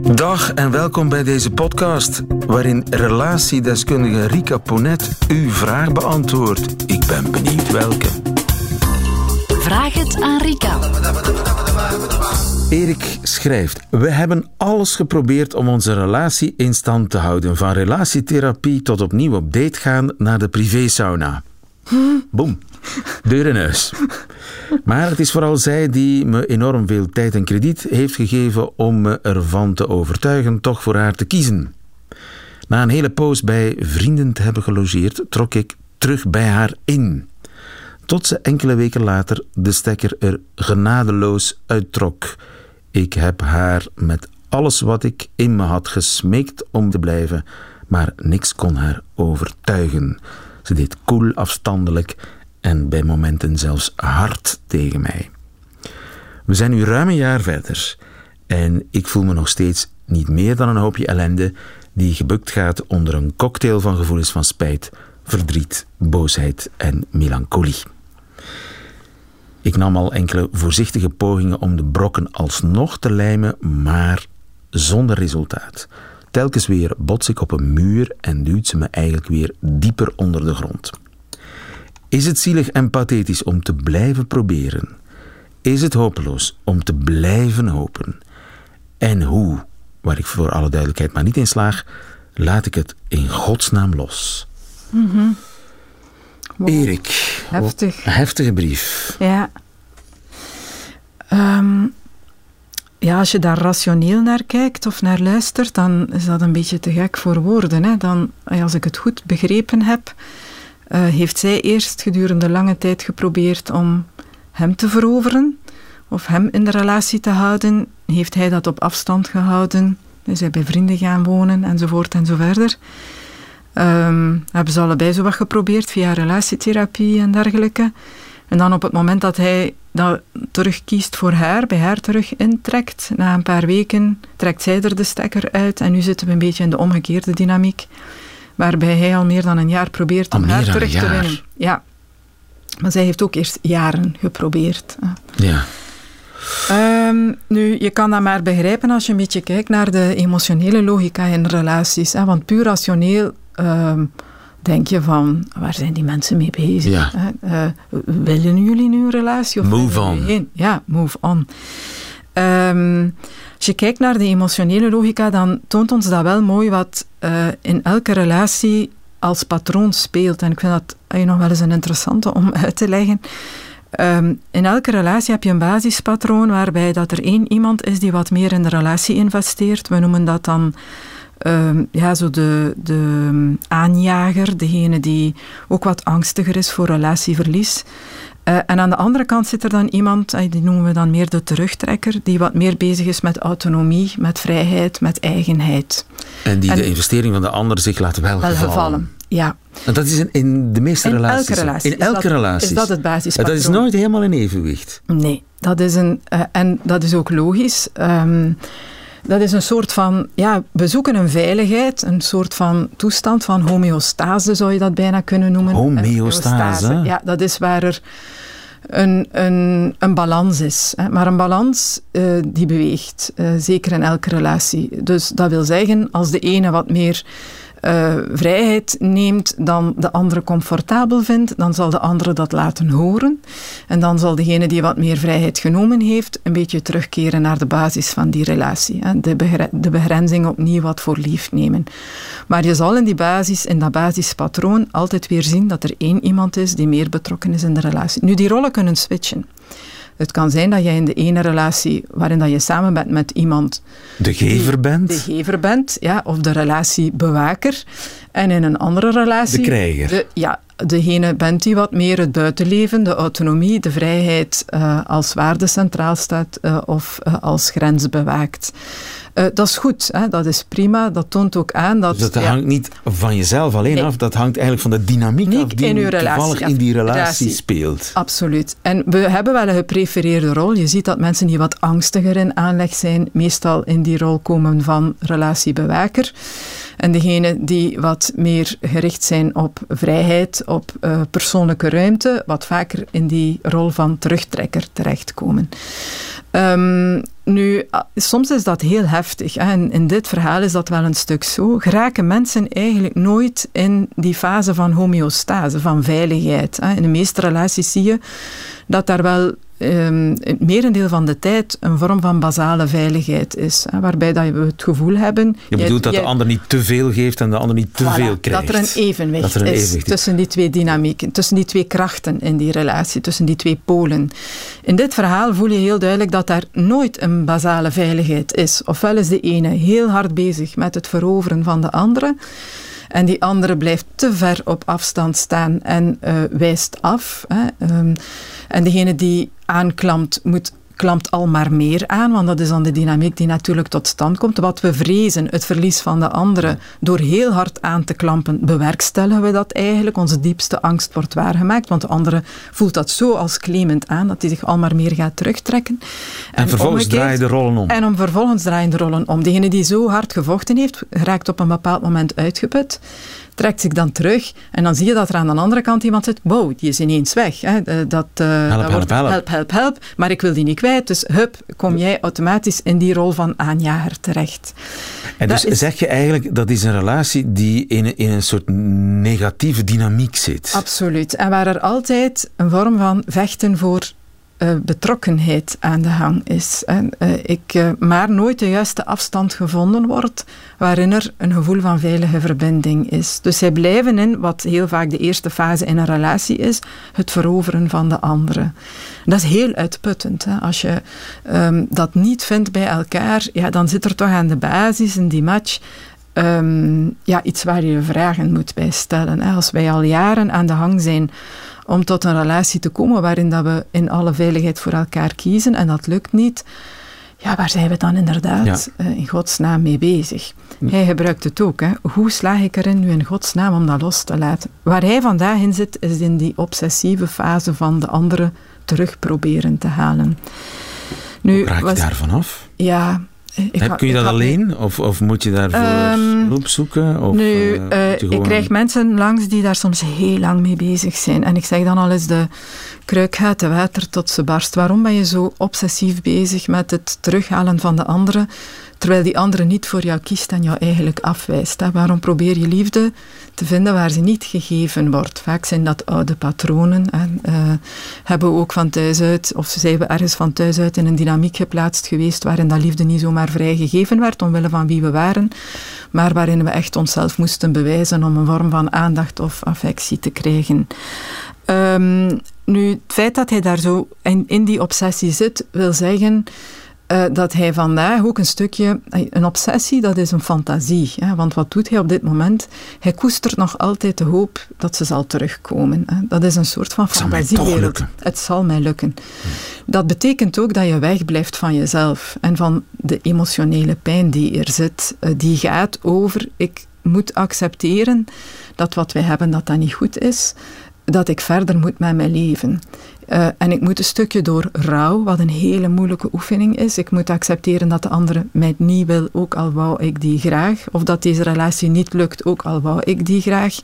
Dag en welkom bij deze podcast, waarin relatiedeskundige Rika Ponnet uw vraag beantwoordt. Ik ben benieuwd welke. Vraag het aan Rika. Erik schrijft: we hebben alles geprobeerd om onze relatie in stand te houden. Van relatietherapie tot opnieuw op date gaan naar de privésauna. Boom. Deur in huis. Maar het is vooral zij die me enorm veel tijd en krediet heeft gegeven om me ervan te overtuigen toch voor haar te kiezen. Na een hele poos bij vrienden te hebben gelogeerd, trok ik terug bij haar in. Tot ze enkele weken later de stekker er genadeloos uittrok. Ik heb haar met alles wat ik in me had gesmeekt om te blijven, maar niks kon haar overtuigen. Ze deed koel, afstandelijk en bij momenten zelfs hard tegen mij. We zijn nu ruim een jaar verder en ik voel me nog steeds niet meer dan een hoopje ellende die gebukt gaat onder een cocktail van gevoelens van spijt, verdriet, boosheid en melancholie. Ik nam al enkele voorzichtige pogingen om de brokken alsnog te lijmen, maar zonder resultaat. Telkens weer bots ik op een muur en duwt ze me eigenlijk weer dieper onder de grond. Is het zielig en pathetisch om te blijven proberen? Is het hopeloos om te blijven hopen? En hoe, waar ik voor alle duidelijkheid maar niet in slaag, laat ik het in godsnaam los? Mm-hmm. Wow. Erik. Heftig. Heftige brief. Ja. Ja, als je daar rationeel naar kijkt of naar luistert, dan is dat een beetje te gek voor woorden. Hè? Dan, als ik het goed begrepen heb, heeft zij eerst gedurende lange tijd geprobeerd om hem te veroveren of hem in de relatie te houden. Heeft hij dat op afstand gehouden? Is hij bij vrienden gaan wonen enzovoort enzoverder. Hebben ze allebei zo wat geprobeerd via relatietherapie en dergelijke. En dan op het moment dat hij dat terugkiest voor haar, bij haar terug intrekt, na een paar weken trekt zij er de stekker uit en nu zitten we een beetje in de omgekeerde dynamiek, waarbij hij al meer dan een jaar probeert om haar terug te winnen. Ja. Maar zij heeft ook eerst jaren geprobeerd. Ja. Nu, je kan dat maar begrijpen als je een beetje kijkt naar de emotionele logica in relaties. Hè? Want puur rationeel denk je van, waar zijn die mensen mee bezig? Ja. Hè? Willen jullie nu een relatie? Of move on. Ja, move on. Als je kijkt naar de emotionele logica, dan toont ons dat wel mooi wat in elke relatie als patroon speelt. En ik vind dat nog wel eens een interessante om uit te leggen. In elke relatie heb je een basispatroon waarbij dat er één iemand is die wat meer in de relatie investeert. We noemen dat dan zo de aanjager, degene die ook wat angstiger is voor relatieverlies. En aan de andere kant zit er dan iemand, die noemen we dan meer de terugtrekker, die wat meer bezig is met autonomie, met vrijheid, met eigenheid. En die de investering van de ander zich laat welgevallen. Ja. En dat is in de meeste relaties. In elke relatie. Is dat het basispatroon. Dat is nooit helemaal in evenwicht. Nee, dat is en dat is ook logisch. Dat is een soort van, we zoeken een veiligheid, een soort van toestand van homeostase, zou je dat bijna kunnen noemen. Homeostase? Ja, dat is waar er een balans is. Hè. Maar een balans die beweegt, zeker in elke relatie. Dus dat wil zeggen, als de ene wat meer vrijheid neemt, dan de andere comfortabel vindt, dan zal de andere dat laten horen. En dan zal degene die wat meer vrijheid genomen heeft, een beetje terugkeren naar de basis van die relatie. Hè. De begrenzing opnieuw wat voor lief nemen. Maar je zal in dat basispatroon, altijd weer zien dat er één iemand is die meer betrokken is in de relatie. Nu, die rollen kunnen switchen. Het kan zijn dat jij in de ene relatie waarin dat je samen bent met iemand de gever bent, ja, of de relatiebewaker. En in een andere relatie de krijger. Degene bent die wat meer het buitenleven, de autonomie, de vrijheid als waarde centraal staat of als grens bewaakt. Dat is goed, hè? Dat is prima, dat toont ook aan dat... Dus dat hangt niet van jezelf alleen af, dat hangt eigenlijk van de dynamiek af die in die relatie speelt. Absoluut. En we hebben wel een geprefereerde rol. Je ziet dat mensen die wat angstiger in aanleg zijn, meestal in die rol komen van relatiebewaker. En degenen die wat meer gericht zijn op vrijheid, op persoonlijke ruimte, wat vaker in die rol van terugtrekker terechtkomen. Nu, soms is dat heel heftig. Hè? En in dit verhaal is dat wel een stuk zo. Geraken mensen eigenlijk nooit in die fase van homeostase, van veiligheid. Hè? In de meeste relaties zie je dat daar wel het merendeel van de tijd een vorm van basale veiligheid is. Hè? Waarbij dat we het gevoel hebben... Je bedoelt dat de ander niet te veel geeft en de ander niet te veel krijgt. Dat er een evenwicht is tussen die twee dynamieken, tussen die twee krachten in die relatie, tussen die twee polen. In dit verhaal voel je heel duidelijk dat daar nooit een basale veiligheid is. Ofwel is de ene heel hard bezig met het veroveren van de andere... En die andere blijft te ver op afstand staan en wijst af. Hè. En degene die aanklampt, klampt al maar meer aan, want dat is dan de dynamiek die natuurlijk tot stand komt. Wat we vrezen, het verlies van de anderen, door heel hard aan te klampen, bewerkstelligen we dat eigenlijk. Onze diepste angst wordt waargemaakt, want de andere voelt dat zo als claimend aan, dat hij zich al maar meer gaat terugtrekken. En vervolgens draaien de rollen om. Degene die zo hard gevochten heeft, raakt op een bepaald moment uitgeput, trekt zich dan terug en dan zie je dat er aan de andere kant iemand zit, wow, die is ineens weg. Hè. Help, maar ik wil die niet kwijt, dus hup, kom jij automatisch in die rol van aanjager terecht. En dat dus is, zeg je eigenlijk, dat is een relatie die in een soort negatieve dynamiek zit. Absoluut, en waar er altijd een vorm van vechten voor betrokkenheid aan de gang is. Maar nooit de juiste afstand gevonden wordt waarin er een gevoel van veilige verbinding is. Dus zij blijven in wat heel vaak de eerste fase in een relatie is, het veroveren van de andere. Dat is heel uitputtend. Hè. Als je dat niet vindt bij elkaar, ja, dan zit er toch aan de basis in die match iets waar je vragen moet bij stellen. Hè. Als wij al jaren aan de gang zijn om tot een relatie te komen waarin dat we in alle veiligheid voor elkaar kiezen en dat lukt niet, ja, waar zijn we dan inderdaad in godsnaam mee bezig? Hij gebruikt het ook. Hè. Hoe slaag ik erin nu in godsnaam om dat los te laten? Waar hij vandaag in zit, is in die obsessieve fase van de andere terug proberen te halen. Nu, raak je daarvan af? Ja... Kun je dat alleen? Of moet je daarvoor hulp zoeken? Ik krijg mensen langs die daar soms heel lang mee bezig zijn. En ik zeg dan al eens, de kruik gaat de water tot ze barst. Waarom ben je zo obsessief bezig met het terughalen van de andere, terwijl die andere niet voor jou kiest en jou eigenlijk afwijst? Hè? Waarom probeer je liefde te vinden waar ze niet gegeven wordt? Vaak zijn dat oude patronen. Hebben we ook van thuis uit, of zijn we ergens van thuis uit in een dynamiek geplaatst geweest waarin dat liefde niet zomaar vrij gegeven werd, omwille van wie we waren, maar waarin we echt onszelf moesten bewijzen om een vorm van aandacht of affectie te krijgen. Nu, het feit dat hij daar zo in die obsessie zit, wil zeggen... dat hij vandaag ook een stukje... Een obsessie, dat is een fantasie. Hè? Want wat doet hij op dit moment? Hij koestert nog altijd de hoop dat ze zal terugkomen. Hè? Dat is een soort van fantasiewereld. Het zal mij lukken. Ja. Dat betekent ook dat je wegblijft van jezelf. En van de emotionele pijn die er zit. Die gaat over... Ik moet accepteren dat wat wij hebben, dat dat niet goed is. Dat ik verder moet met mijn leven. En ik moet een stukje door rouw, wat een hele moeilijke oefening is. Ik moet accepteren dat de andere mij niet wil, ook al wou ik die graag. Of dat deze relatie niet lukt, ook al wou ik die graag.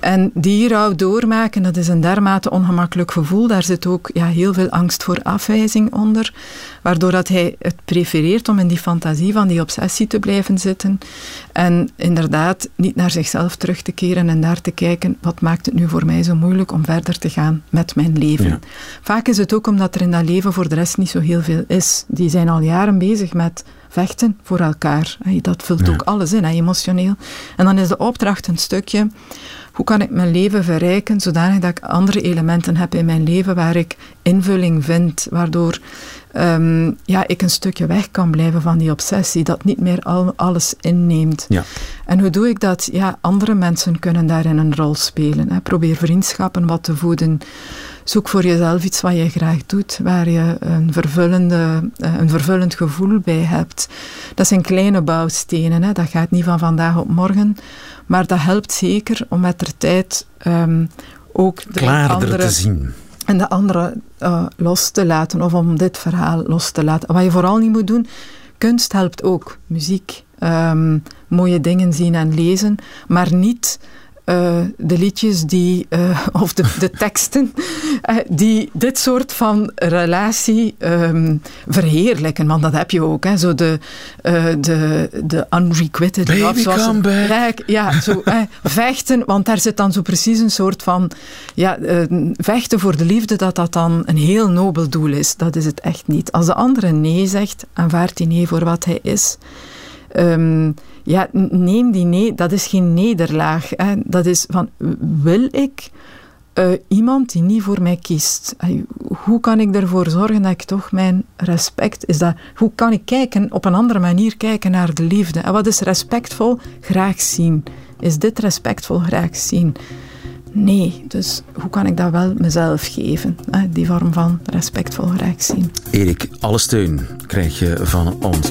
En die rouw doormaken, dat is een dermate ongemakkelijk gevoel. Daar zit ook heel veel angst voor afwijzing onder. Waardoor dat hij het prefereert om in die fantasie van die obsessie te blijven zitten. En inderdaad niet naar zichzelf terug te keren en daar te kijken, wat maakt het nu voor mij zo moeilijk om verder te gaan met mijn leven? Ja. Vaak is het ook omdat er in dat leven voor de rest niet zo heel veel is. Die zijn al jaren bezig met vechten voor elkaar. Dat vult ook alles in, emotioneel. En dan is de opdracht een stukje... Hoe kan ik mijn leven verrijken, zodanig dat ik andere elementen heb in mijn leven waar ik invulling vind, waardoor ik een stukje weg kan blijven van die obsessie, dat niet meer alles inneemt. Ja. En hoe doe ik dat? Ja, andere mensen kunnen daarin een rol spelen. Hè. Probeer vriendschappen wat te voeden. Zoek voor jezelf iets wat je graag doet, waar je een vervullend gevoel bij hebt. Dat zijn kleine bouwstenen, hè. Dat gaat niet van vandaag op morgen. Maar dat helpt zeker om met de tijd ook de klaarder te zien. En de andere los te laten, of om dit verhaal los te laten. Wat je vooral niet moet doen, kunst helpt ook, muziek. mooie dingen zien en lezen, maar niet de liedjes die, of de teksten die dit soort van relatie verheerlijken. Want dat heb je ook. Hè. Zo de unrequited love. Baby, come back. Ja, zo, vechten, want daar zit dan zo precies een soort van vechten voor de liefde, dat dan een heel nobel doel is. Dat is het echt niet. Als de andere nee zegt, aanvaardt hij nee voor wat hij is. Neem die nee, dat is geen nederlaag. Hè. Dat is van, wil ik iemand die niet voor mij kiest? Hoe kan ik ervoor zorgen dat ik toch mijn respect... hoe kan ik op een andere manier kijken naar de liefde? En wat is respectvol? Graag zien. Is dit respectvol? Graag zien. Nee, dus hoe kan ik dat wel mezelf geven? Hè? Die vorm van respectvol graag zien. Erik, alle steun krijg je van ons.